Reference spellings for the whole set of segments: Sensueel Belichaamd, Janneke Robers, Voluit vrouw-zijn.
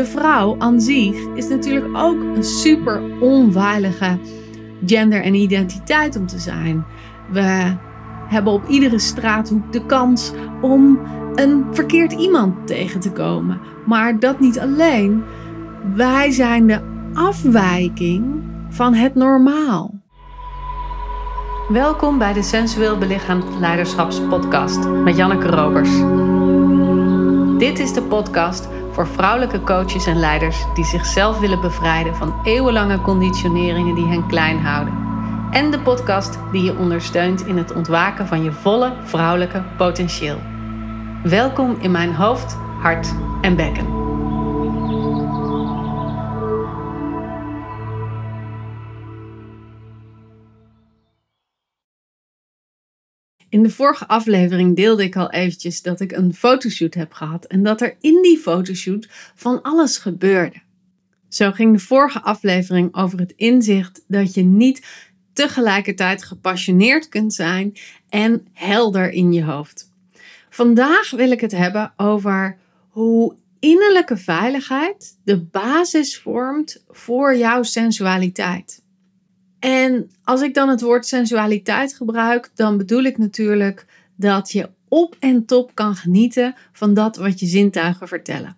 de vrouw aan zich is natuurlijk ook een super onveilige gender en identiteit om te zijn. We hebben op iedere straathoek de kans om een verkeerd iemand tegen te komen. Maar dat niet alleen. Wij zijn de afwijking van het normaal. Welkom bij de Sensueel Belichaamd Leiderschapspodcast met Janneke Robers. Dit is de podcast voor vrouwelijke coaches en leiders die zichzelf willen bevrijden van eeuwenlange conditioneringen die hen klein houden. En de podcast die je ondersteunt in het ontwaken van je volle vrouwelijke potentieel. Welkom in mijn hoofd, hart en bekken. In de vorige aflevering deelde ik al eventjes dat ik een fotoshoot heb gehad en dat er in die fotoshoot van alles gebeurde. Zo ging de vorige aflevering over het inzicht dat je niet tegelijkertijd gepassioneerd kunt zijn en helder in je hoofd. Vandaag wil ik het hebben over hoe innerlijke veiligheid de basis vormt voor jouw sensualiteit. En als ik dan het woord sensualiteit gebruik, dan bedoel ik natuurlijk dat je op en top kan genieten van dat wat je zintuigen vertellen.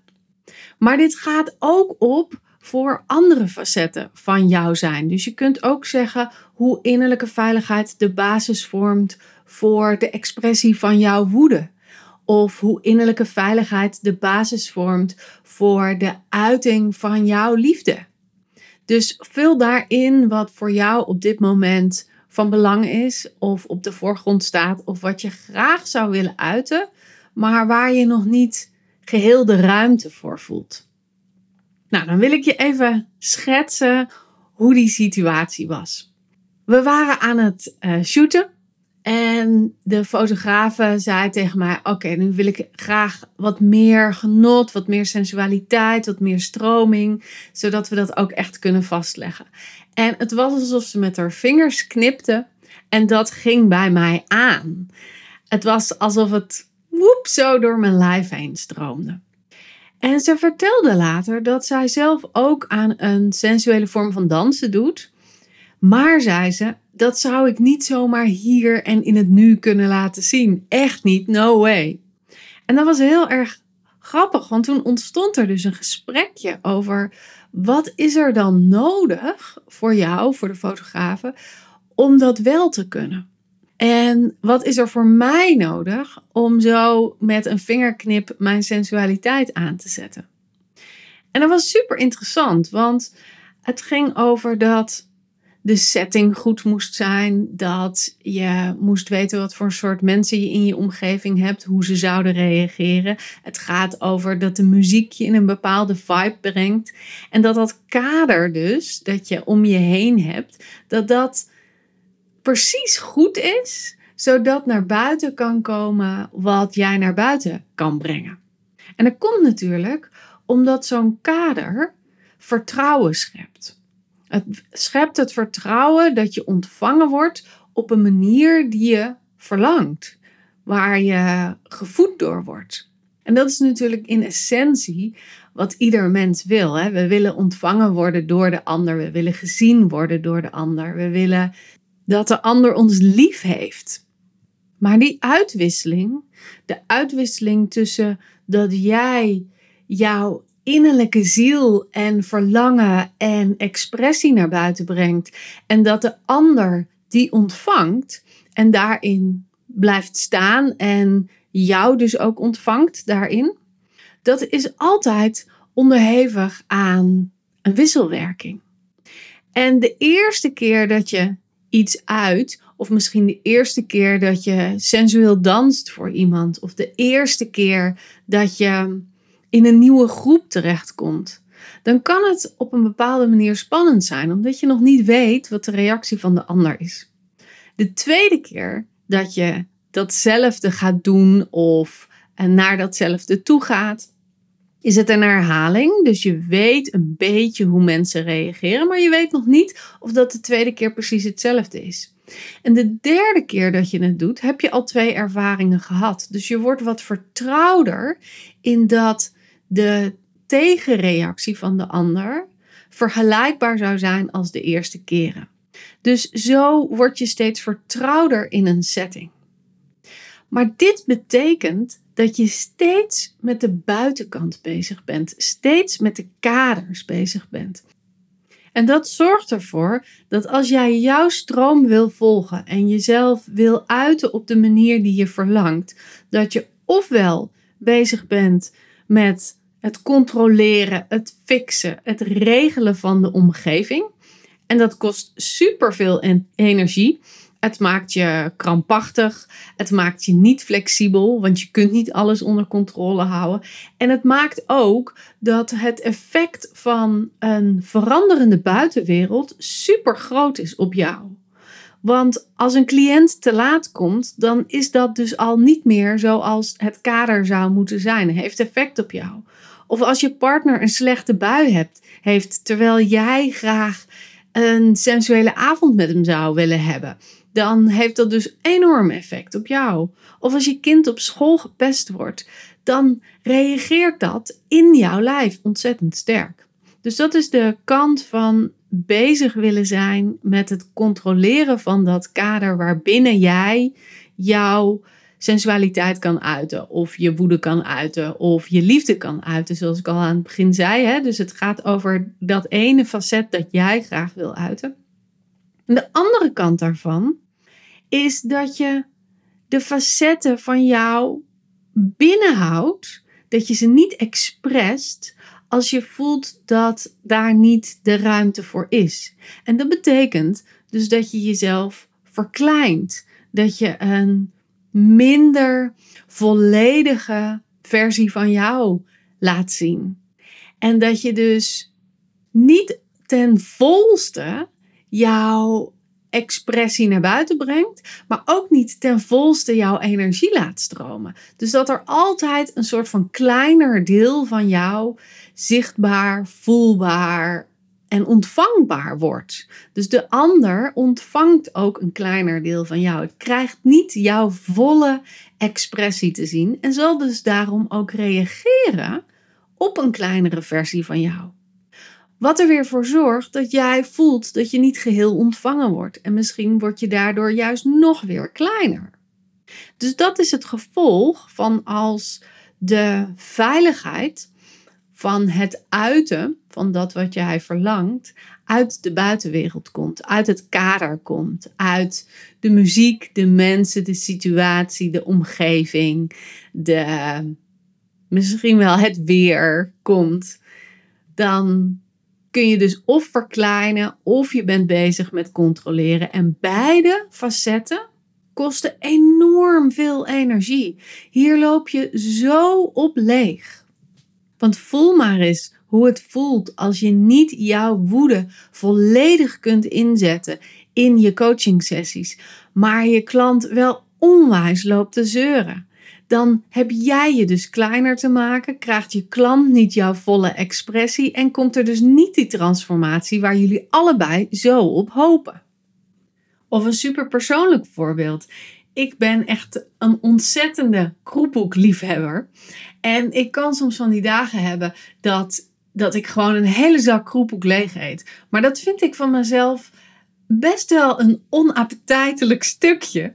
Maar dit gaat ook op voor andere facetten van jouw zijn. Dus je kunt ook zeggen hoe innerlijke veiligheid de basis vormt voor de expressie van jouw woede. Of hoe innerlijke veiligheid de basis vormt voor de uiting van jouw liefde. Dus vul daarin wat voor jou op dit moment van belang is of op de voorgrond staat of wat je graag zou willen uiten, maar waar je nog niet geheel de ruimte voor voelt. Nou, dan wil ik je even schetsen hoe die situatie was. We waren aan het shooten en de fotografe zei tegen mij, oké, nu wil ik graag wat meer genot, wat meer sensualiteit, wat meer stroming, zodat we dat ook echt kunnen vastleggen. En het was alsof ze met haar vingers knipte en dat ging bij mij aan. Het was alsof het woep zo door mijn lijf heen stroomde. En ze vertelde later dat zij zelf ook aan een sensuele vorm van dansen doet. Maar, zei ze, dat zou ik niet zomaar hier en in het nu kunnen laten zien. Echt niet, no way. En dat was heel erg grappig, want toen ontstond er dus een gesprekje over wat is er dan nodig voor jou, voor de fotografen, om dat wel te kunnen. En wat is er voor mij nodig om zo met een vingerknip mijn sensualiteit aan te zetten? En dat was super interessant, want het ging over dat de setting goed moest zijn, dat je moest weten wat voor soort mensen je in je omgeving hebt, hoe ze zouden reageren. Het gaat over dat de muziek je in een bepaalde vibe brengt. En dat dat kader dus, dat je om je heen hebt, dat dat precies goed is, zodat naar buiten kan komen wat jij naar buiten kan brengen. En dat komt natuurlijk omdat zo'n kader vertrouwen schept. Het schept het vertrouwen dat je ontvangen wordt op een manier die je verlangt, waar je gevoed door wordt. En dat is natuurlijk in essentie wat ieder mens wil. Hè? We willen ontvangen worden door de ander, we willen gezien worden door de ander, we willen dat de ander ons lief heeft. Maar die uitwisseling, de uitwisseling tussen dat jij jouw innerlijke ziel en verlangen en expressie naar buiten brengt en dat de ander die ontvangt en daarin blijft staan en jou dus ook ontvangt daarin, dat is altijd onderhevig aan een wisselwerking. En de eerste keer dat je iets uit, of misschien de eerste keer dat je sensueel danst voor iemand, of de eerste keer dat je in een nieuwe groep terechtkomt, dan kan het op een bepaalde manier spannend zijn, omdat je nog niet weet wat de reactie van de ander is. De tweede keer dat je datzelfde gaat doen of naar datzelfde toe gaat, is het een herhaling, dus je weet een beetje hoe mensen reageren, maar je weet nog niet of dat de tweede keer precies hetzelfde is. En de derde keer dat je het doet, heb je al 2 ervaringen gehad. Dus je wordt wat vertrouwder in dat de tegenreactie van de ander vergelijkbaar zou zijn als de eerste keren. Dus zo word je steeds vertrouwder in een setting. Maar dit betekent dat je steeds met de buitenkant bezig bent. Steeds met de kaders bezig bent. En dat zorgt ervoor dat als jij jouw stroom wil volgen en jezelf wil uiten op de manier die je verlangt, dat je ofwel bezig bent met het controleren, het fixen, het regelen van de omgeving. En dat kost superveel energie. Het maakt je krampachtig, het maakt je niet flexibel, want je kunt niet alles onder controle houden. En het maakt ook dat het effect van een veranderende buitenwereld super groot is op jou. Want als een cliënt te laat komt, dan is dat dus al niet meer zoals het kader zou moeten zijn. Het heeft effect op jou. Of als je partner een slechte bui heeft, terwijl jij graag een sensuele avond met hem zou willen hebben, dan heeft dat dus enorm effect op jou. Of als je kind op school gepest wordt, dan reageert dat in jouw lijf ontzettend sterk. Dus dat is de kant van bezig willen zijn met het controleren van dat kader waarbinnen jij jouw sensualiteit kan uiten, of je woede kan uiten, of je liefde kan uiten, zoals ik al aan het begin zei. Hè? Dus het gaat over dat ene facet dat jij graag wil uiten. En de andere kant daarvan is dat je de facetten van jou binnenhoudt, dat je ze niet exprest als je voelt dat daar niet de ruimte voor is. En dat betekent dus dat je jezelf verkleint, dat je een minder volledige versie van jou laat zien. En dat je dus niet ten volste jouw expressie naar buiten brengt, maar ook niet ten volste jouw energie laat stromen. Dus dat er altijd een soort van kleiner deel van jou zichtbaar, voelbaar en ontvangbaar wordt. Dus de ander ontvangt ook een kleiner deel van jou. Het krijgt niet jouw volle expressie te zien en zal dus daarom ook reageren op een kleinere versie van jou. Wat er weer voor zorgt dat jij voelt dat je niet geheel ontvangen wordt. En misschien word je daardoor juist nog weer kleiner. Dus dat is het gevolg van als de veiligheid van het uiten van dat wat jij verlangt uit de buitenwereld komt, uit het kader komt, uit de muziek, de mensen, de situatie, de omgeving, misschien wel het weer komt, dan kun je dus of verkleinen of je bent bezig met controleren. En beide facetten kosten enorm veel energie. Hier loop je zo op leeg. Want voel maar eens hoe het voelt als je niet jouw woede volledig kunt inzetten in je coachingsessies, maar je klant wel onwijs loopt te zeuren. Dan heb jij je dus kleiner te maken, krijgt je klant niet jouw volle expressie en komt er dus niet die transformatie waar jullie allebei zo op hopen. Of een superpersoonlijk voorbeeld. Ik ben echt een ontzettende kroephoekliefhebber. En ik kan soms van die dagen hebben dat ik gewoon een hele zak kroephoek leeg eet. Maar dat vind ik van mezelf best wel een onappetijtelijk stukje.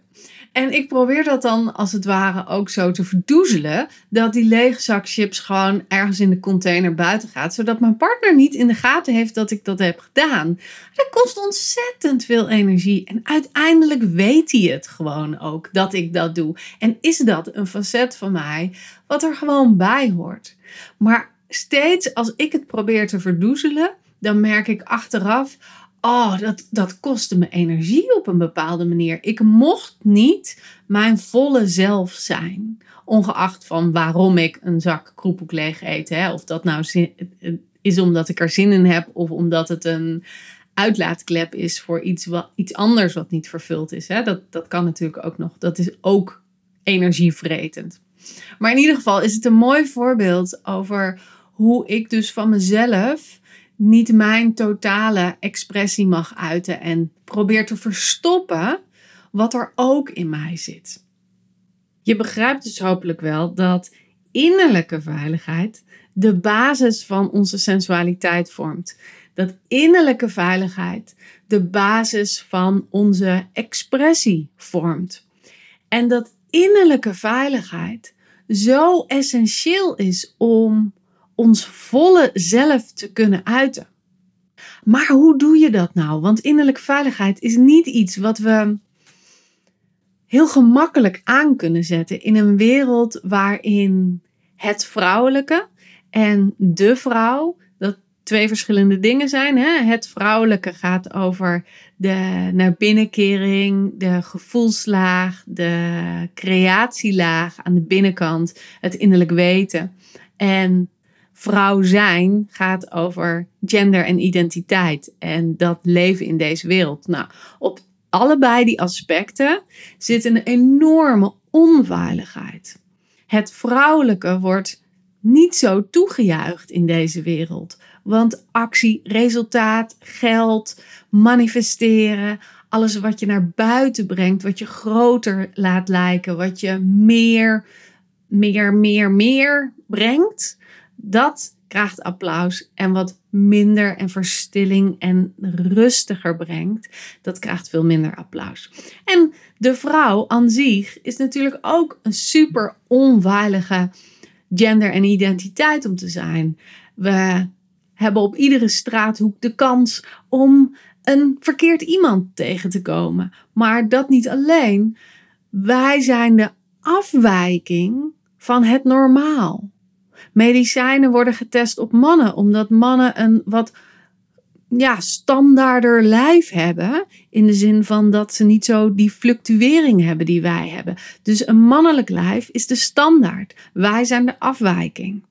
En ik probeer dat dan als het ware ook zo te verdoezelen, dat die lege zak chips gewoon ergens in de container buiten gaat, zodat mijn partner niet in de gaten heeft dat ik dat heb gedaan. Dat kost ontzettend veel energie. En uiteindelijk weet hij het gewoon ook, dat ik dat doe. En is dat een facet van mij, wat er gewoon bij hoort. Maar steeds als ik het probeer te verdoezelen, dan merk ik achteraf, oh, dat kostte me energie op een bepaalde manier. Ik mocht niet mijn volle zelf zijn. Ongeacht van waarom ik een zak kroephoek leeg eet. Hè? Of dat nou is omdat ik er zin in heb. Of omdat het een uitlaatklep is voor iets anders wat niet vervuld is. Hè? Dat kan natuurlijk ook nog. Dat is ook energievretend. Maar in ieder geval is het een mooi voorbeeld over hoe ik dus van mezelf niet mijn totale expressie mag uiten en probeer te verstoppen wat er ook in mij zit. Je begrijpt dus hopelijk wel dat innerlijke veiligheid de basis van onze sensualiteit vormt. Dat innerlijke veiligheid de basis van onze expressie vormt. En dat innerlijke veiligheid zo essentieel is om ons volle zelf te kunnen uiten. Maar hoe doe je dat nou? Want innerlijke veiligheid is niet iets wat we heel gemakkelijk aan kunnen zetten in een wereld waarin het vrouwelijke en de vrouw, dat twee verschillende dingen zijn. Hè? Het vrouwelijke gaat over de naar binnenkering, de gevoelslaag, de creatielaag aan de binnenkant, het innerlijk weten. En vrouw zijn gaat over gender en identiteit en dat leven in deze wereld. Nou, op allebei die aspecten zit een enorme onveiligheid. Het vrouwelijke wordt niet zo toegejuicht in deze wereld. Want actie, resultaat, geld, manifesteren, alles wat je naar buiten brengt, wat je groter laat lijken, wat je meer brengt, dat krijgt applaus. En wat minder en verstilling en rustiger brengt, dat krijgt veel minder applaus. En de vrouw aan zich is natuurlijk ook een super onveilige gender en identiteit om te zijn. We hebben op iedere straathoek de kans om een verkeerd iemand tegen te komen. Maar dat niet alleen. Wij zijn de afwijking van het normaal. Medicijnen worden getest op mannen, omdat mannen een wat standaarder lijf hebben. In de zin van dat ze niet zo die fluctuering hebben die wij hebben. Dus een mannelijk lijf is de standaard. Wij zijn de afwijking.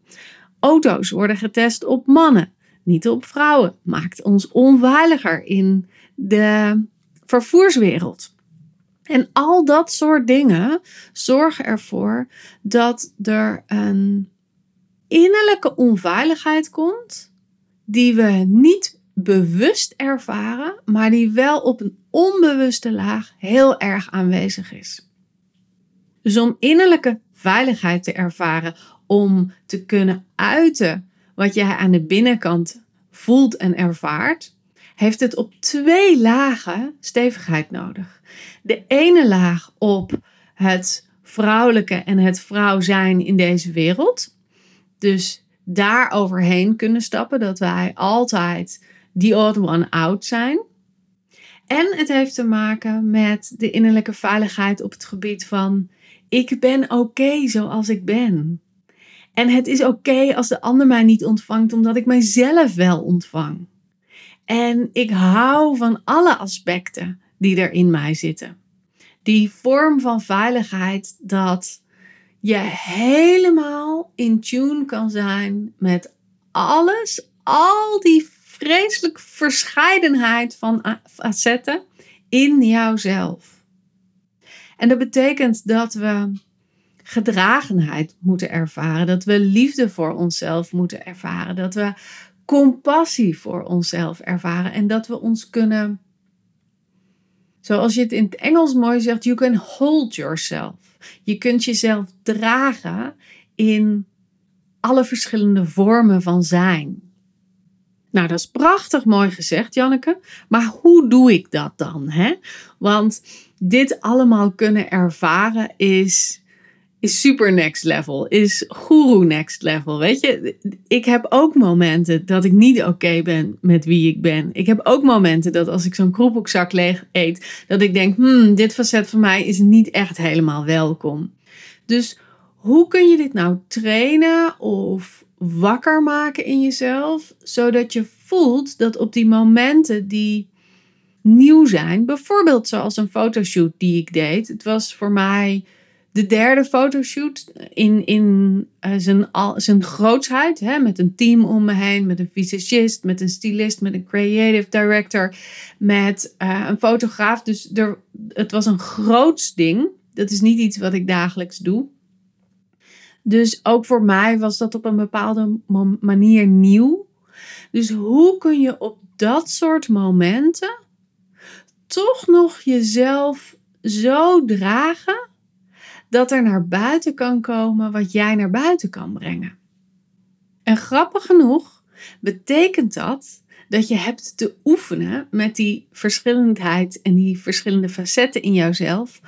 Auto's worden getest op mannen, niet op vrouwen. Maakt ons onveiliger in de vervoerswereld. En al dat soort dingen zorgen ervoor dat er een innerlijke onveiligheid komt die we niet bewust ervaren, maar die wel op een onbewuste laag heel erg aanwezig is. Dus om innerlijke veiligheid te ervaren, om te kunnen uiten wat jij aan de binnenkant voelt en ervaart, heeft het op 2 lagen stevigheid nodig. De ene laag op het vrouwelijke en het vrouw zijn in deze wereld. Dus daar overheen kunnen stappen dat wij altijd the odd one out zijn. En het heeft te maken met de innerlijke veiligheid op het gebied van ik ben oké zoals ik ben. En het is oké als de ander mij niet ontvangt omdat ik mijzelf wel ontvang. En ik hou van alle aspecten die er in mij zitten. Die vorm van veiligheid dat je helemaal in tune kan zijn met alles, al die vreselijke verscheidenheid van facetten in jouzelf. En dat betekent dat we gedragenheid moeten ervaren, dat we liefde voor onszelf moeten ervaren, dat we compassie voor onszelf ervaren en dat we ons kunnen, zoals je het in het Engels mooi zegt, you can hold yourself. Je kunt jezelf dragen in alle verschillende vormen van zijn. Nou, dat is prachtig mooi gezegd, Janneke. Maar hoe doe ik dat dan? Hè? Want dit allemaal kunnen ervaren is super next level. Is guru next level. Weet je, ik heb ook momenten dat ik niet oké ben met wie ik ben. Ik heb ook momenten dat als ik zo'n kroephoekzak leeg eet, dat ik denk, dit facet van mij is niet echt helemaal welkom. Dus hoe kun je dit nou trainen of wakker maken in jezelf, zodat je voelt dat op die momenten die nieuw zijn, bijvoorbeeld zoals een fotoshoot die ik deed. Het was voor mij de 3e fotoshoot in zijn grootsheid, hè, met een team om me heen, met een visagist, met een stylist, met een creative director, met een fotograaf. Dus het was een groots ding. Dat is niet iets wat ik dagelijks doe. Dus ook voor mij was dat op een bepaalde manier nieuw. Dus hoe kun je op dat soort momenten toch nog jezelf zo dragen dat er naar buiten kan komen wat jij naar buiten kan brengen. En grappig genoeg betekent dat je hebt te oefenen met die verschillendheid en die verschillende facetten in jouzelf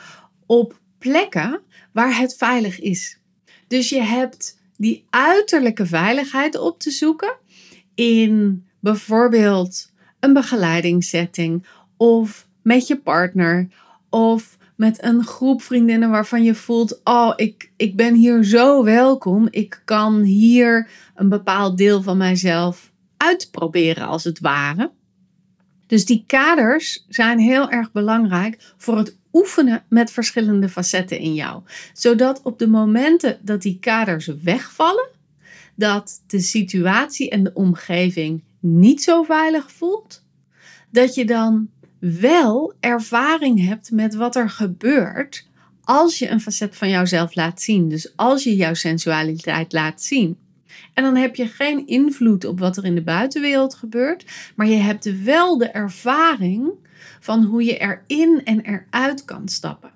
op plekken waar het veilig is. Dus je hebt die uiterlijke veiligheid op te zoeken in bijvoorbeeld een begeleidingssetting of met je partner of met een groep vriendinnen waarvan je voelt, oh, ik ben hier zo welkom. Ik kan hier een bepaald deel van mijzelf uitproberen als het ware. Dus die kaders zijn heel erg belangrijk voor het oefenen met verschillende facetten in jou. Zodat op de momenten dat die kaders wegvallen, dat de situatie en de omgeving niet zo veilig voelt, dat je dan wel ervaring hebt met wat er gebeurt als je een facet van jouzelf laat zien. Dus als je jouw sensualiteit laat zien. En dan heb je geen invloed op wat er in de buitenwereld gebeurt, maar je hebt wel de ervaring van hoe je erin en eruit kan stappen.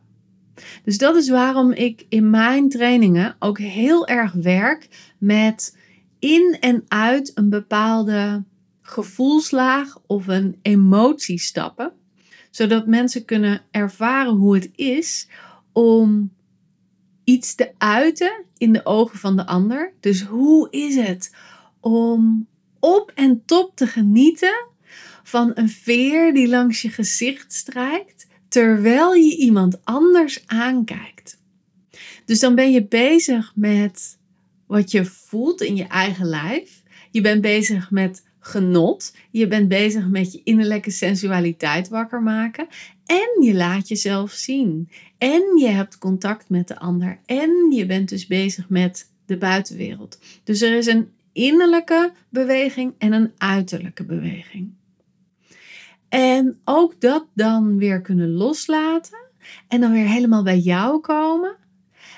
Dus dat is waarom ik in mijn trainingen ook heel erg werk met in en uit een bepaalde gevoelslaag of een emotie stappen, zodat mensen kunnen ervaren hoe het is om iets te uiten in de ogen van de ander. Dus hoe is het om op en top te genieten van een veer die langs je gezicht strijkt, terwijl je iemand anders aankijkt. Dus dan ben je bezig met wat je voelt in je eigen lijf. Je bent bezig met genot. Je bent bezig met je innerlijke sensualiteit wakker maken. En je laat jezelf zien. En je hebt contact met de ander. En je bent dus bezig met de buitenwereld. Dus er is een innerlijke beweging en een uiterlijke beweging. En ook dat dan weer kunnen loslaten. En dan weer helemaal bij jou komen.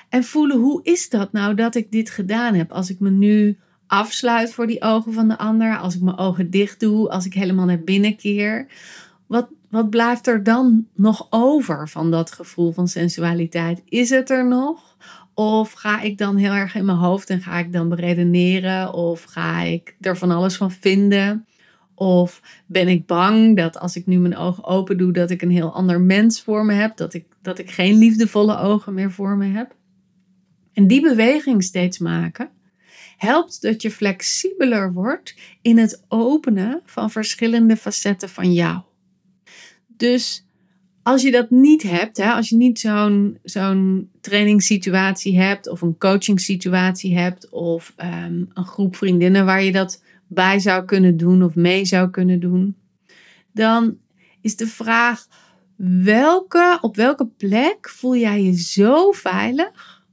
En voelen, hoe is dat nou dat ik dit gedaan heb? Als ik me nu afsluit voor die ogen van de ander, als ik mijn ogen dicht doe, als ik helemaal naar binnen keer. Wat blijft er dan nog over van dat gevoel van sensualiteit? Is het er nog? Of ga ik dan heel erg in mijn hoofd en ga ik dan beredeneren? Of ga ik er van alles van vinden? Of ben ik bang dat als ik nu mijn ogen open doe, dat ik een heel ander mens voor me heb? Dat ik geen liefdevolle ogen meer voor me heb? En die beweging steeds maken helpt dat je flexibeler wordt in het openen van verschillende facetten van jou. Dus als je dat niet hebt, als je niet zo'n trainingssituatie hebt of een coachingsituatie hebt of een groep vriendinnen waar je dat bij zou kunnen doen of mee zou kunnen doen, dan is de vraag, op welke plek voel jij je zo veilig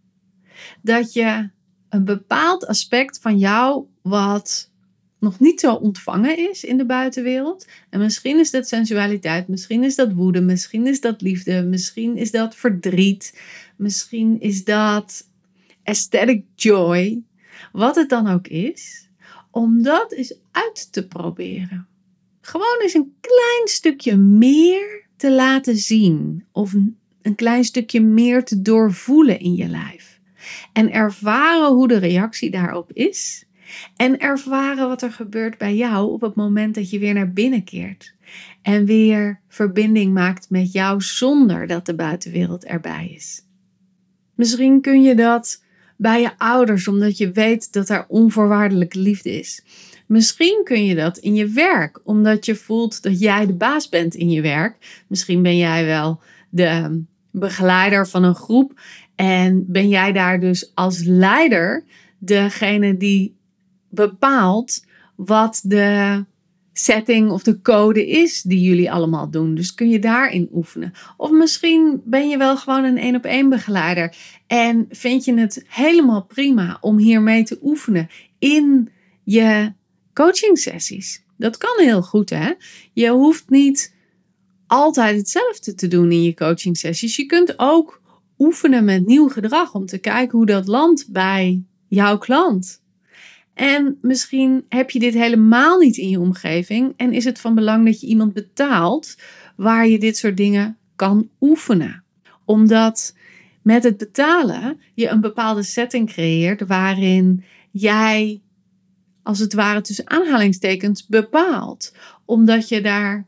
dat je een bepaald aspect van jou wat nog niet zo ontvangen is in de buitenwereld. En misschien is dat sensualiteit, misschien is dat woede, misschien is dat liefde, misschien is dat verdriet, misschien is dat aesthetic joy. Wat het dan ook is, om dat eens uit te proberen. Gewoon eens een klein stukje meer te laten zien of een klein stukje meer te doorvoelen in je lijf. En ervaren hoe de reactie daarop is. En ervaren wat er gebeurt bij jou op het moment dat je weer naar binnen keert. En weer verbinding maakt met jou zonder dat de buitenwereld erbij is. Misschien kun je dat bij je ouders, omdat je weet dat daar onvoorwaardelijke liefde is. Misschien kun je dat in je werk, omdat je voelt dat jij de baas bent in je werk. Misschien ben jij wel de begeleider van een groep. En ben jij daar dus als leider degene die bepaalt wat de setting of de code is die jullie allemaal doen. Dus kun je daarin oefenen. Of misschien ben je wel gewoon een 1-op-1 begeleider. En vind je het helemaal prima om hiermee te oefenen in je coaching sessies. Dat kan heel goed, hè? Je hoeft niet altijd hetzelfde te doen in je coaching sessies. Je kunt ook oefenen met nieuw gedrag om te kijken hoe dat landt bij jouw klant. En misschien heb je dit helemaal niet in je omgeving en is het van belang dat je iemand betaalt waar je dit soort dingen kan oefenen. Omdat met het betalen je een bepaalde setting creëert waarin jij als het ware tussen aanhalingstekens bepaalt. Omdat je daar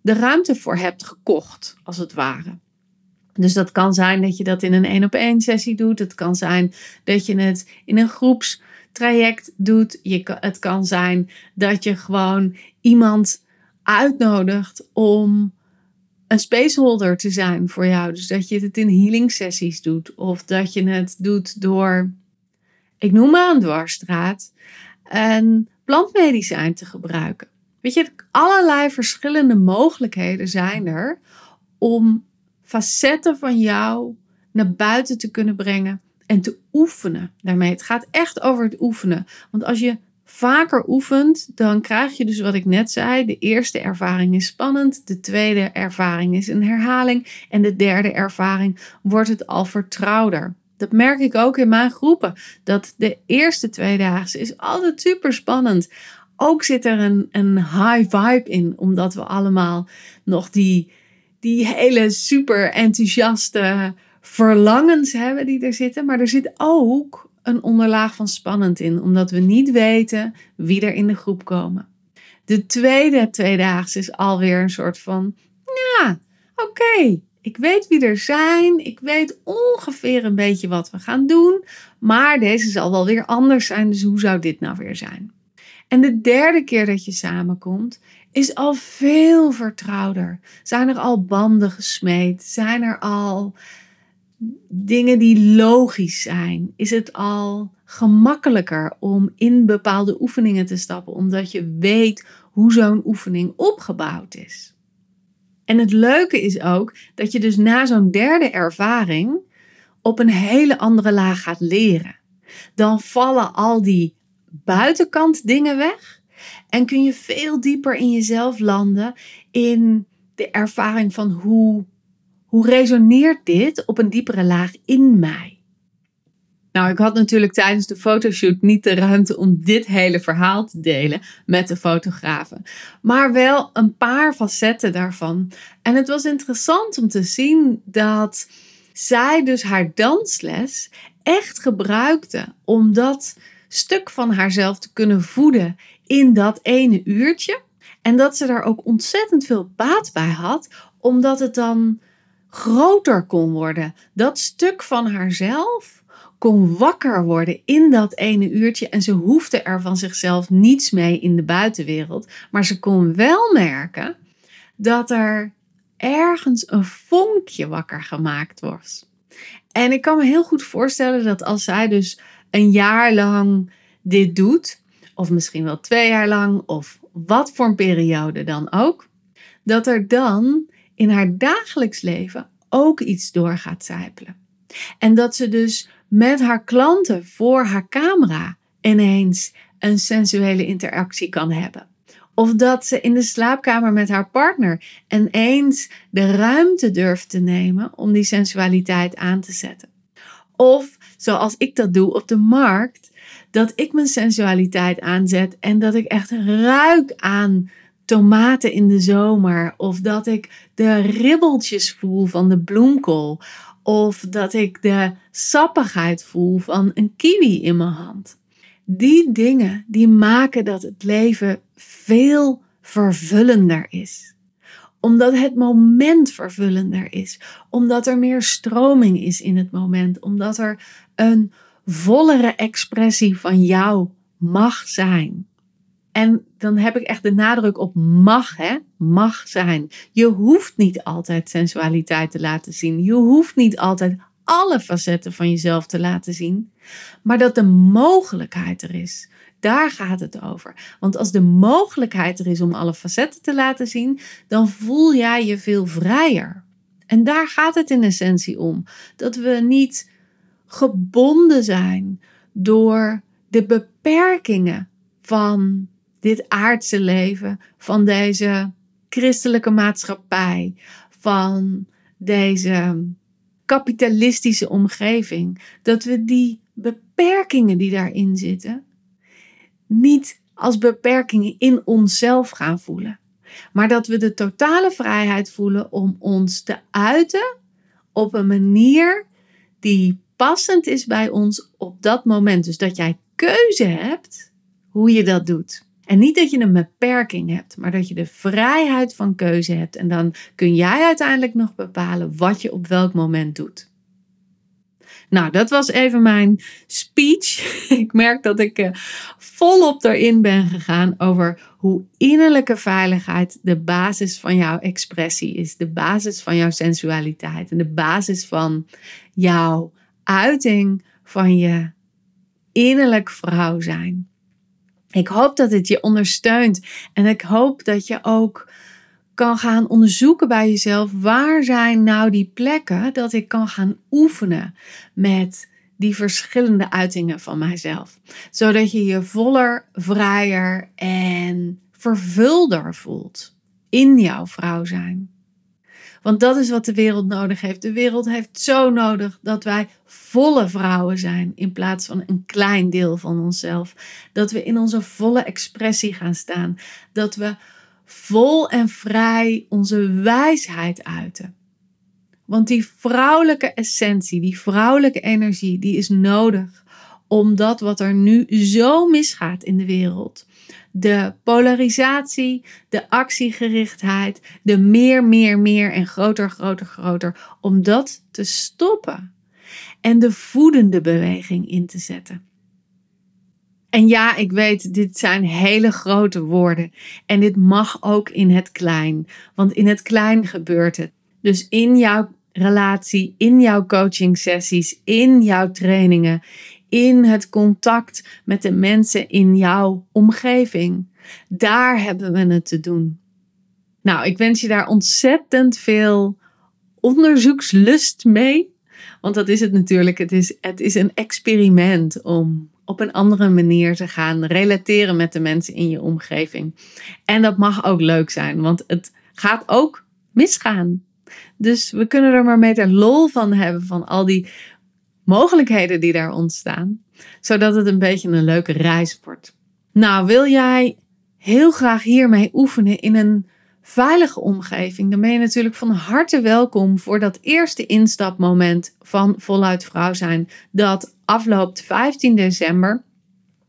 de ruimte voor hebt gekocht als het ware. Dus dat kan zijn dat je dat in een 1-op-1 sessie doet. Het kan zijn dat je het in een groepstraject doet. Het kan zijn dat je gewoon iemand uitnodigt om een spaceholder te zijn voor jou. Dus dat je het in healing sessies doet. Of dat je het doet door, ik noem maar een dwarsstraat, en plantmedicijn te gebruiken. Weet je, allerlei verschillende mogelijkheden zijn er om facetten van jou naar buiten te kunnen brengen en te oefenen daarmee. Het gaat echt over het oefenen. Want als je vaker oefent, dan krijg je dus wat ik net zei. De eerste ervaring is spannend. De tweede ervaring is een herhaling. En de derde ervaring wordt het al vertrouwder. Dat merk ik ook in mijn groepen. Dat de eerste 2-daagse is altijd super spannend. Ook zit er een high vibe in. Omdat we allemaal nog die hele super enthousiaste verlangens hebben die er zitten. Maar er zit ook een onderlaag van spannend in. Omdat we niet weten wie er in de groep komen. De tweede 2-daagse is alweer een soort van, ja, oké. Ik weet wie er zijn. Ik weet ongeveer een beetje wat we gaan doen. Maar deze zal wel weer anders zijn. Dus hoe zou dit nou weer zijn? En de derde keer dat je samenkomt is al veel vertrouwder. Zijn er al banden gesmeed? Zijn er al dingen die logisch zijn? Is het al gemakkelijker om in bepaalde oefeningen te stappen? Omdat je weet hoe zo'n oefening opgebouwd is. En het leuke is ook dat je dus na zo'n derde ervaring op een hele andere laag gaat leren. Dan vallen al die buitenkant dingen weg en kun je veel dieper in jezelf landen in de ervaring van hoe resoneert dit op een diepere laag in mij. Nou, ik had natuurlijk tijdens de fotoshoot niet de ruimte om dit hele verhaal te delen met de fotografen. Maar wel een paar facetten daarvan. En het was interessant om te zien dat zij dus haar dansles echt gebruikte om dat stuk van haarzelf te kunnen voeden in dat ene uurtje. En dat ze daar ook ontzettend veel baat bij had, omdat het dan groter kon worden. Dat stuk van haarzelf kon wakker worden in dat ene uurtje en ze hoefde er van zichzelf niets mee in de buitenwereld. Maar ze kon wel merken dat er ergens een vonkje wakker gemaakt was. En ik kan me heel goed voorstellen dat als zij dus een jaar lang dit doet, of misschien wel 2 jaar lang, of wat voor een periode dan ook, dat er dan in haar dagelijks leven ook iets door gaat sijpelen. En dat ze dus met haar klanten voor haar camera ineens een sensuele interactie kan hebben. Of dat ze in de slaapkamer met haar partner ineens de ruimte durft te nemen om die sensualiteit aan te zetten. Of, zoals ik dat doe op de markt, dat ik mijn sensualiteit aanzet en dat ik echt ruik aan tomaten in de zomer. Of dat ik de ribbeltjes voel van de bloemkool. Of dat ik de sappigheid voel van een kiwi in mijn hand. Die dingen die maken dat het leven veel vervullender is. Omdat het moment vervullender is. Omdat er meer stroming is in het moment. Omdat er een vollere expressie van jou mag zijn. En dan heb ik echt de nadruk op mag, hè? Mag zijn. Je hoeft niet altijd sensualiteit te laten zien. Je hoeft niet altijd alle facetten van jezelf te laten zien. Maar dat de mogelijkheid er is. Daar gaat het over. Want als de mogelijkheid er is om alle facetten te laten zien, dan voel jij je veel vrijer. En daar gaat het in essentie om. Dat we niet gebonden zijn door de beperkingen van dit aardse leven, van deze christelijke maatschappij, van deze kapitalistische omgeving. Dat we die beperkingen die daarin zitten niet als beperkingen in onszelf gaan voelen. Maar dat we de totale vrijheid voelen om ons te uiten op een manier die passend is bij ons op dat moment. Dus dat jij keuze hebt hoe je dat doet. En niet dat je een beperking hebt, maar dat je de vrijheid van keuze hebt. En dan kun jij uiteindelijk nog bepalen wat je op welk moment doet. Nou, dat was even mijn speech. Ik merk dat ik volop erin ben gegaan over hoe innerlijke veiligheid de basis van jouw expressie is. De basis van jouw sensualiteit. En de basis van jouw uiting van je innerlijk vrouw zijn. Ik hoop dat het je ondersteunt. En ik hoop dat je ook kan gaan onderzoeken bij jezelf. Waar zijn nou die plekken dat ik kan gaan oefenen met die verschillende uitingen van mijzelf. Zodat je je voller, vrijer en vervulder voelt in jouw vrouw zijn. Want dat is wat de wereld nodig heeft. De wereld heeft zo nodig dat wij volle vrouwen zijn in plaats van een klein deel van onszelf. Dat we in onze volle expressie gaan staan. Dat we vol en vrij onze wijsheid uiten. Want die vrouwelijke essentie, die vrouwelijke energie, die is nodig. Omdat wat er nu zo misgaat in de wereld. De polarisatie, de actiegerichtheid, de meer en groter. Om dat te stoppen. En de voedende beweging in te zetten. En ja, ik weet, dit zijn hele grote woorden. En dit mag ook in het klein. Want in het klein gebeurt het. Dus in jouw relatie, in jouw coaching sessies, in jouw trainingen, in het contact met de mensen in jouw omgeving. Daar hebben we het te doen. Nou, ik wens je daar ontzettend veel onderzoekslust mee. Want dat is het natuurlijk. Het is een experiment om op een andere manier te gaan relateren met de mensen in je omgeving. En dat mag ook leuk zijn, want het gaat ook misgaan. Dus we kunnen er maar meter lol van hebben van al die mogelijkheden die daar ontstaan. Zodat het een beetje een leuke reis wordt. Nou, wil jij heel graag hiermee oefenen in een veilige omgeving? Dan ben je natuurlijk van harte welkom voor dat eerste instapmoment van Voluit Vrouw Zijn. Dat afloopt 15 december.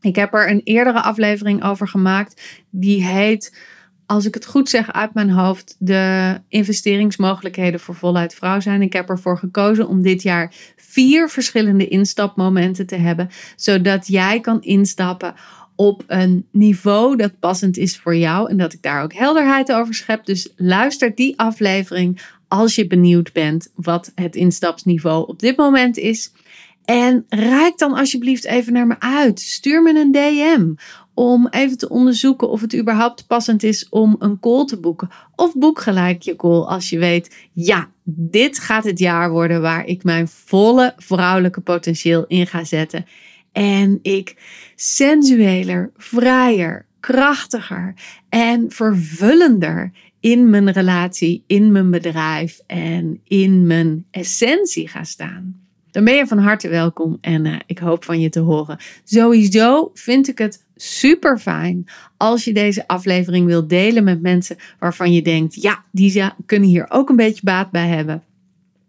Ik heb er een eerdere aflevering over gemaakt. Die heet, als ik het goed zeg uit mijn hoofd, de investeringsmogelijkheden voor Voluit Vrouw Zijn. Ik heb ervoor gekozen om dit jaar 4 verschillende instapmomenten te hebben. Zodat jij kan instappen op een niveau dat passend is voor jou. En dat ik daar ook helderheid over schep. Dus luister die aflevering als je benieuwd bent wat het instapsniveau op dit moment is. En reik dan alsjeblieft even naar me uit. Stuur me een DM om even te onderzoeken of het überhaupt passend is om een call te boeken. Of boek gelijk je call als je weet, ja, dit gaat het jaar worden waar ik mijn volle vrouwelijke potentieel in ga zetten. En ik sensueler, vrijer, krachtiger en vervullender in mijn relatie, in mijn bedrijf en in mijn essentie ga staan. Dan ben je van harte welkom en ik hoop van je te horen. Sowieso vind ik het super fijn als je deze aflevering wilt delen met mensen waarvan je denkt, ja, die kunnen hier ook een beetje baat bij hebben.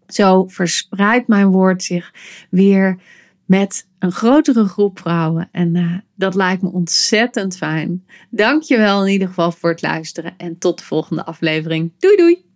Zo verspreidt mijn woord zich weer met een grotere groep vrouwen. En dat lijkt me ontzettend fijn. Dank je wel in ieder geval voor het luisteren. En tot de volgende aflevering. Doei doei!